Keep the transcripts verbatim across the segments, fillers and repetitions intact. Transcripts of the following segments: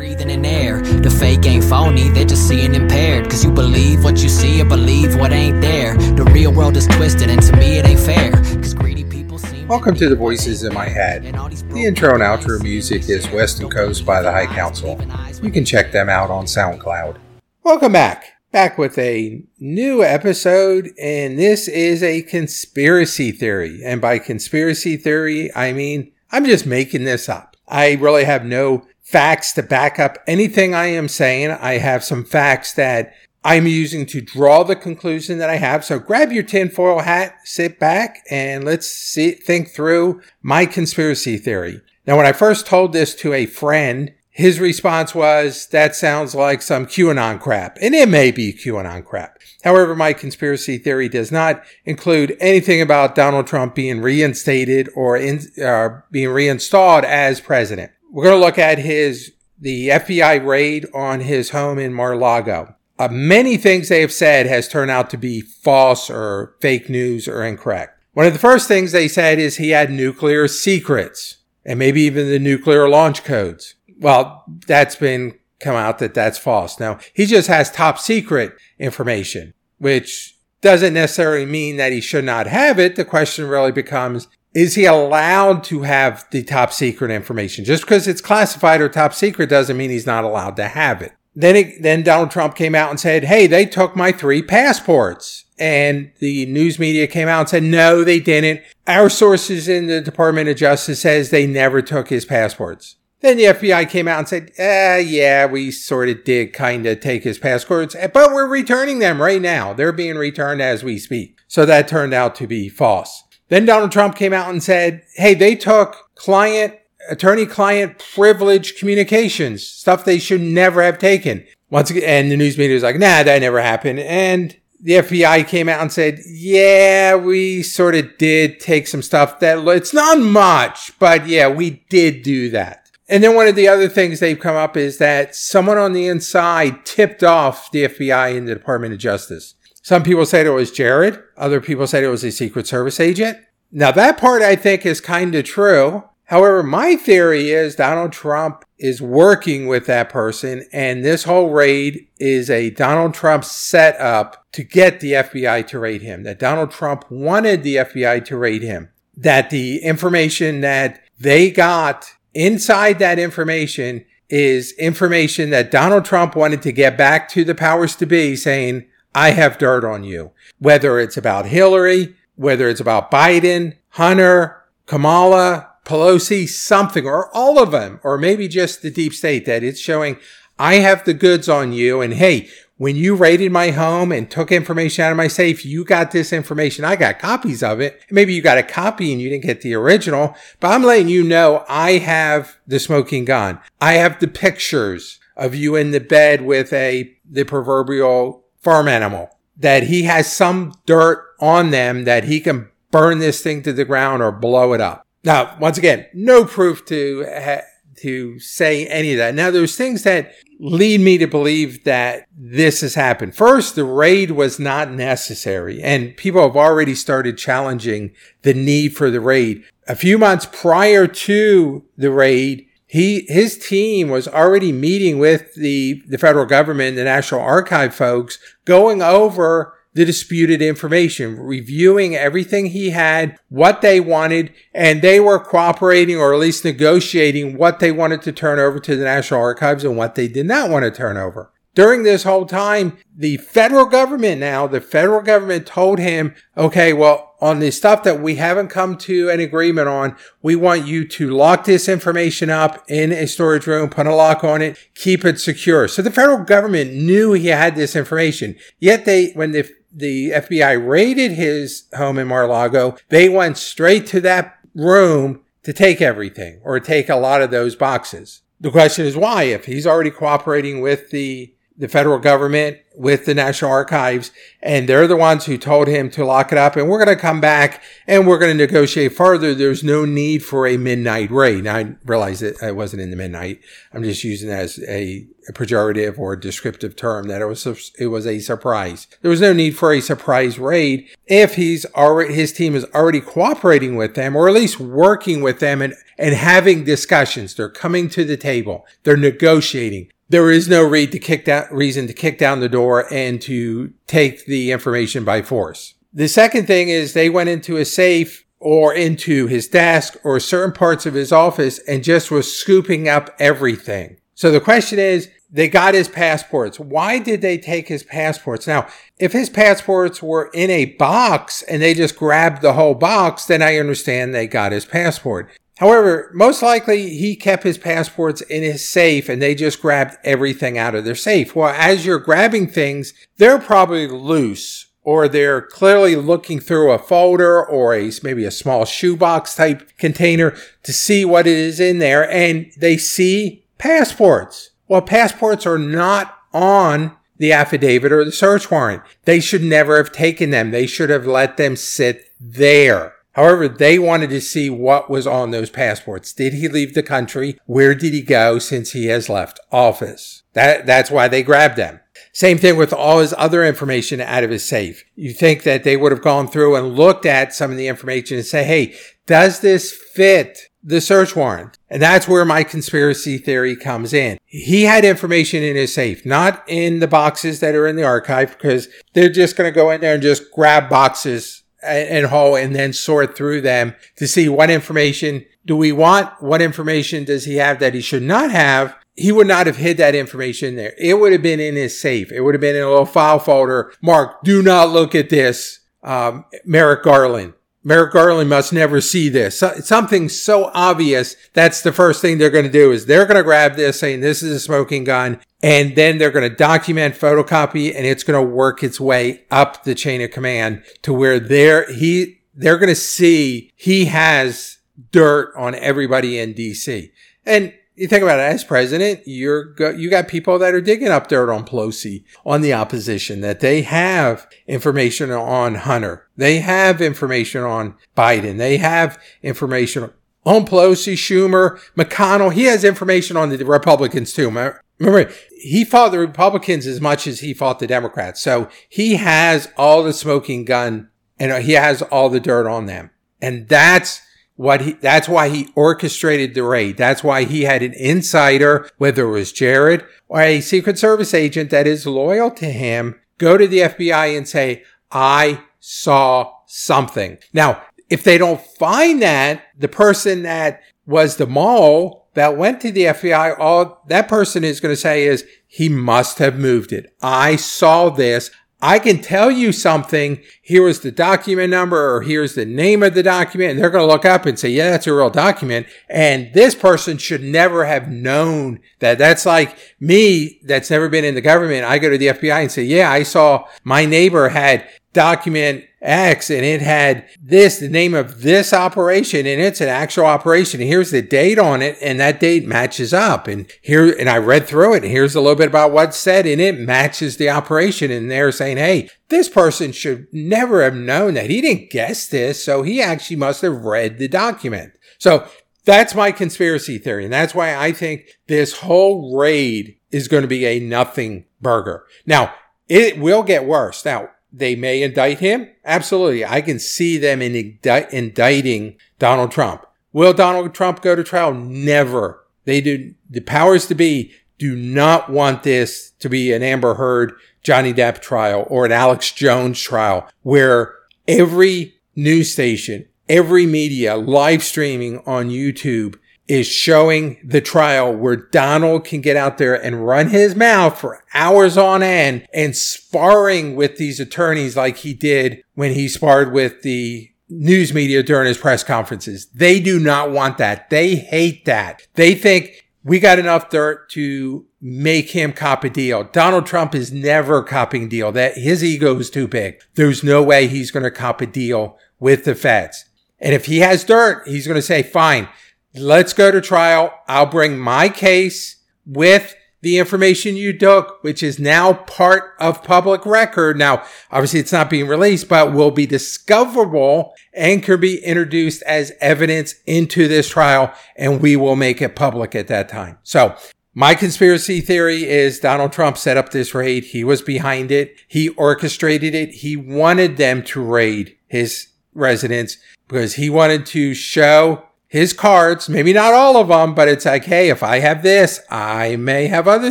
breathing in air. The fake ain't phony, they're just seeing impaired. Cause you believe what you see or believe what ain't there. The real world is twisted and to me it ain't fair. Cause greedy people seem. Welcome to The Voices in My Head. The intro and outro music is West and Coast by the High Council. You can check them out on SoundCloud. Welcome back. Back with a new episode, and this is a conspiracy theory. And by conspiracy theory, I mean I'm just making this up. I really have no facts to back up anything I am saying. I have some facts that I'm using to draw the conclusion that I have. So grab your tinfoil hat, sit back, and let's see, think through my conspiracy theory. Now, when I first told this to a friend, his response was, that sounds like some QAnon crap. And it may be QAnon crap. However, my conspiracy theory does not include anything about Donald Trump being reinstated or in, uh, being reinstalled as president. We're going to look at his, the F B I raid on his home in Mar-a-Lago. Uh, many things they have said has turned out to be false or fake news or incorrect. One of the first things they said is he had nuclear secrets and maybe even the nuclear launch codes. Well, that's been come out that that's false. Now, he just has top secret information, which doesn't necessarily mean that he should not have it. The question really becomes, is he allowed to have the top secret information? Just because it's classified or top secret doesn't mean he's not allowed to have it. Then it, then Donald Trump came out and said, hey, they took my three passports. And the news media came out and said, no, they didn't. Our sources in the Department of Justice says they never took his passports. Then the F B I came out and said, eh, yeah, we sort of did kind of take his passports, but we're returning them right now. They're being returned as we speak. So that turned out to be false. Then Donald Trump came out and said, hey, they took client, attorney-client privilege communications, stuff they should never have taken. Once again, and the news media was like, nah, that never happened. And the F B I came out and said, yeah, we sort of did take some stuff that it's not much, but yeah, we did do that. And then one of the other things they've come up is that someone on the inside tipped off the F B I and the Department of Justice. Some people said it was Jared. Other people said it was a Secret Service agent. Now, that part I think is kind of true. However, my theory is Donald Trump is working with that person, and this whole raid is a Donald Trump setup to get the F B I to raid him, that Donald Trump wanted the F B I to raid him, that the information that they got inside that information is information that Donald Trump wanted to get back to the powers to be saying, I have dirt on you. Whether it's about Hillary, whether it's about Biden, Hunter, Kamala, Pelosi, something, or all of them, or maybe just the deep state, that it's showing, I have the goods on you. And hey, when you raided my home and took information out of my safe, you got this information. I got copies of it. Maybe you got a copy and you didn't get the original, but I'm letting you know I have the smoking gun. I have the pictures of you in the bed with a the proverbial farm animal, that he has some dirt on them that he can burn this thing to the ground or blow it up. Now, once again, no proof to ha- to say any of that. Now, there's things that lead me to believe that this has happened. First, the raid was not necessary, and people have already started challenging the need for the raid. A few months prior to the raid, he his team was already meeting with the, the federal government, the National Archive folks, going over the disputed information, reviewing everything he had, what they wanted, and they were cooperating or at least negotiating what they wanted to turn over to the National Archives and what they did not want to turn over. During this whole time, the federal government now, the federal government told him, okay, well, on the stuff that we haven't come to an agreement on, we want you to lock this information up in a storage room, put a lock on it, keep it secure. So the federal government knew he had this information. Yet they, when the The F B I raided his home in Mar-a-Lago, they went straight to that room to take everything or take a lot of those boxes. The question is why? If he's already cooperating with the, the federal government with the National Archives, and they're the ones who told him to lock it up. And we're going to come back and we're going to negotiate further. There's no need for a midnight raid. Now, I realize that I wasn't in the midnight. I'm just using that as a, a pejorative or a descriptive term, that it was, it was a surprise. There was no need for a surprise raid if he's already, his team is already cooperating with them, or at least working with them and, and having discussions. They're coming to the table. They're negotiating. There is no read to kick that reason to kick down the door and to take the information by force. The second thing is they went into a safe or into his desk or certain parts of his office and just was scooping up everything. So the question is, they got his passports. Why did they take his passports? Now, if his passports were in a box and they just grabbed the whole box, then I understand they got his passport. However, most likely he kept his passports in his safe and they just grabbed everything out of their safe. Well, as you're grabbing things, they're probably loose, or they're clearly looking through a folder or a maybe a small shoebox type container to see what it is in there, and they see passports. Well, passports are not on the affidavit or the search warrant. They should never have taken them. They should have let them sit there. However, they wanted to see what was on those passports. Did he leave the country? Where did he go since he has left office? That, that's why they grabbed them. Same thing with all his other information out of his safe. You think that they would have gone through and looked at some of the information and say, hey, does this fit the search warrant? And that's where my conspiracy theory comes in. He had information in his safe, not in the boxes that are in the archive, because they're just going to go in there and just grab boxes and haul and then sort through them to see what information do we want? What information does he have that he should not have? He would not have hid that information there. It would have been in his safe. It would have been in a little file folder. Mark, do not look at this. Um, Merrick Garland. Merrick Garland must never see this. So, something so obvious, that's the first thing they're going to do, is they're going to grab this saying this is a smoking gun, and then they're going to document, photocopy, and it's going to work its way up the chain of command to where they're, he, they're going to see he has dirt on everybody in D C. And you think about it, as president, you're go- you got people that are digging up dirt on Pelosi, on the opposition, that they have information on Hunter. They have information on Biden. They have information on Pelosi, Schumer, McConnell. He has information on the Republicans too. Remember, he fought the Republicans as much as he fought the Democrats. So he has all the smoking gun and he has all the dirt on them. And that's What he, that's why he orchestrated the raid. That's why he had an insider, whether it was Jared or a Secret Service agent that is loyal to him, go to the F B I and say, I saw something. Now, if they don't find that, the person that was the mole that went to the F B I, all that person is going to say is, he must have moved it. I saw this. I can tell you something. Here is the document number, or here's the name of the document. And they're going to look up and say, yeah, that's a real document. And this person should never have known that. That's like me that's never been in the government. I go to the F B I and say, yeah, I saw my neighbor had document X and it had this, the name of this operation, and it's an actual operation. And here's the date on it, and that date matches up. And here, and I read through it, and here's a little bit about what's said, and it matches the operation. And they're saying, hey, this person should never have known that. He didn't guess this, so he actually must have read the document. So that's my conspiracy theory. And that's why I think this whole raid is going to be a nothing burger. Now, it will get worse. Now, they may indict him. Absolutely. I can see them indict, indicting Donald Trump. Will Donald Trump go to trial? Never. They do. The powers to be do not want this to be an Amber Heard, Johnny Depp trial or an Alex Jones trial where every news station, every media live streaming on YouTube is showing the trial where Donald can get out there and run his mouth for hours on end and sparring with these attorneys like he did when he sparred with the news media during his press conferences. They do not want that. They hate that. They think we got enough dirt to make him cop a deal. Donald Trump is never copping deal. That his ego is too big. There's no way he's going to cop a deal with the feds. And if he has dirt, he's going to say, fine, let's go to trial. I'll bring my case with the information you took, which is now part of public record. Now, obviously it's not being released, but will be discoverable and can be introduced as evidence into this trial, and we will make it public at that time. So my conspiracy theory is Donald Trump set up this raid. He was behind it. He orchestrated it. He wanted them to raid his residence because he wanted to show his cards, maybe not all of them, but it's like, hey, if I have this, I may have other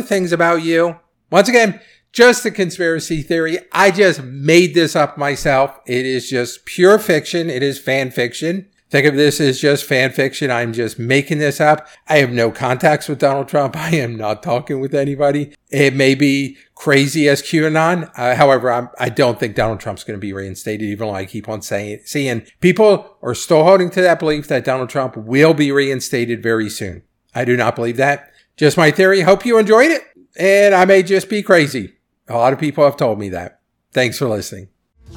things about you. Once again, just a conspiracy theory. I just made this up myself. It is just pure fiction. It is fan fiction. Think of this as just fan fiction. I'm just making this up. I have no contacts with Donald Trump. I am not talking with anybody. It may be crazy as QAnon. Uh, however, I'm, I don't think Donald Trump's going to be reinstated, even though I keep on saying, seeing people are still holding to that belief that Donald Trump will be reinstated very soon. I do not believe that. Just my theory. Hope you enjoyed it. And I may just be crazy. A lot of people have told me that. Thanks for listening.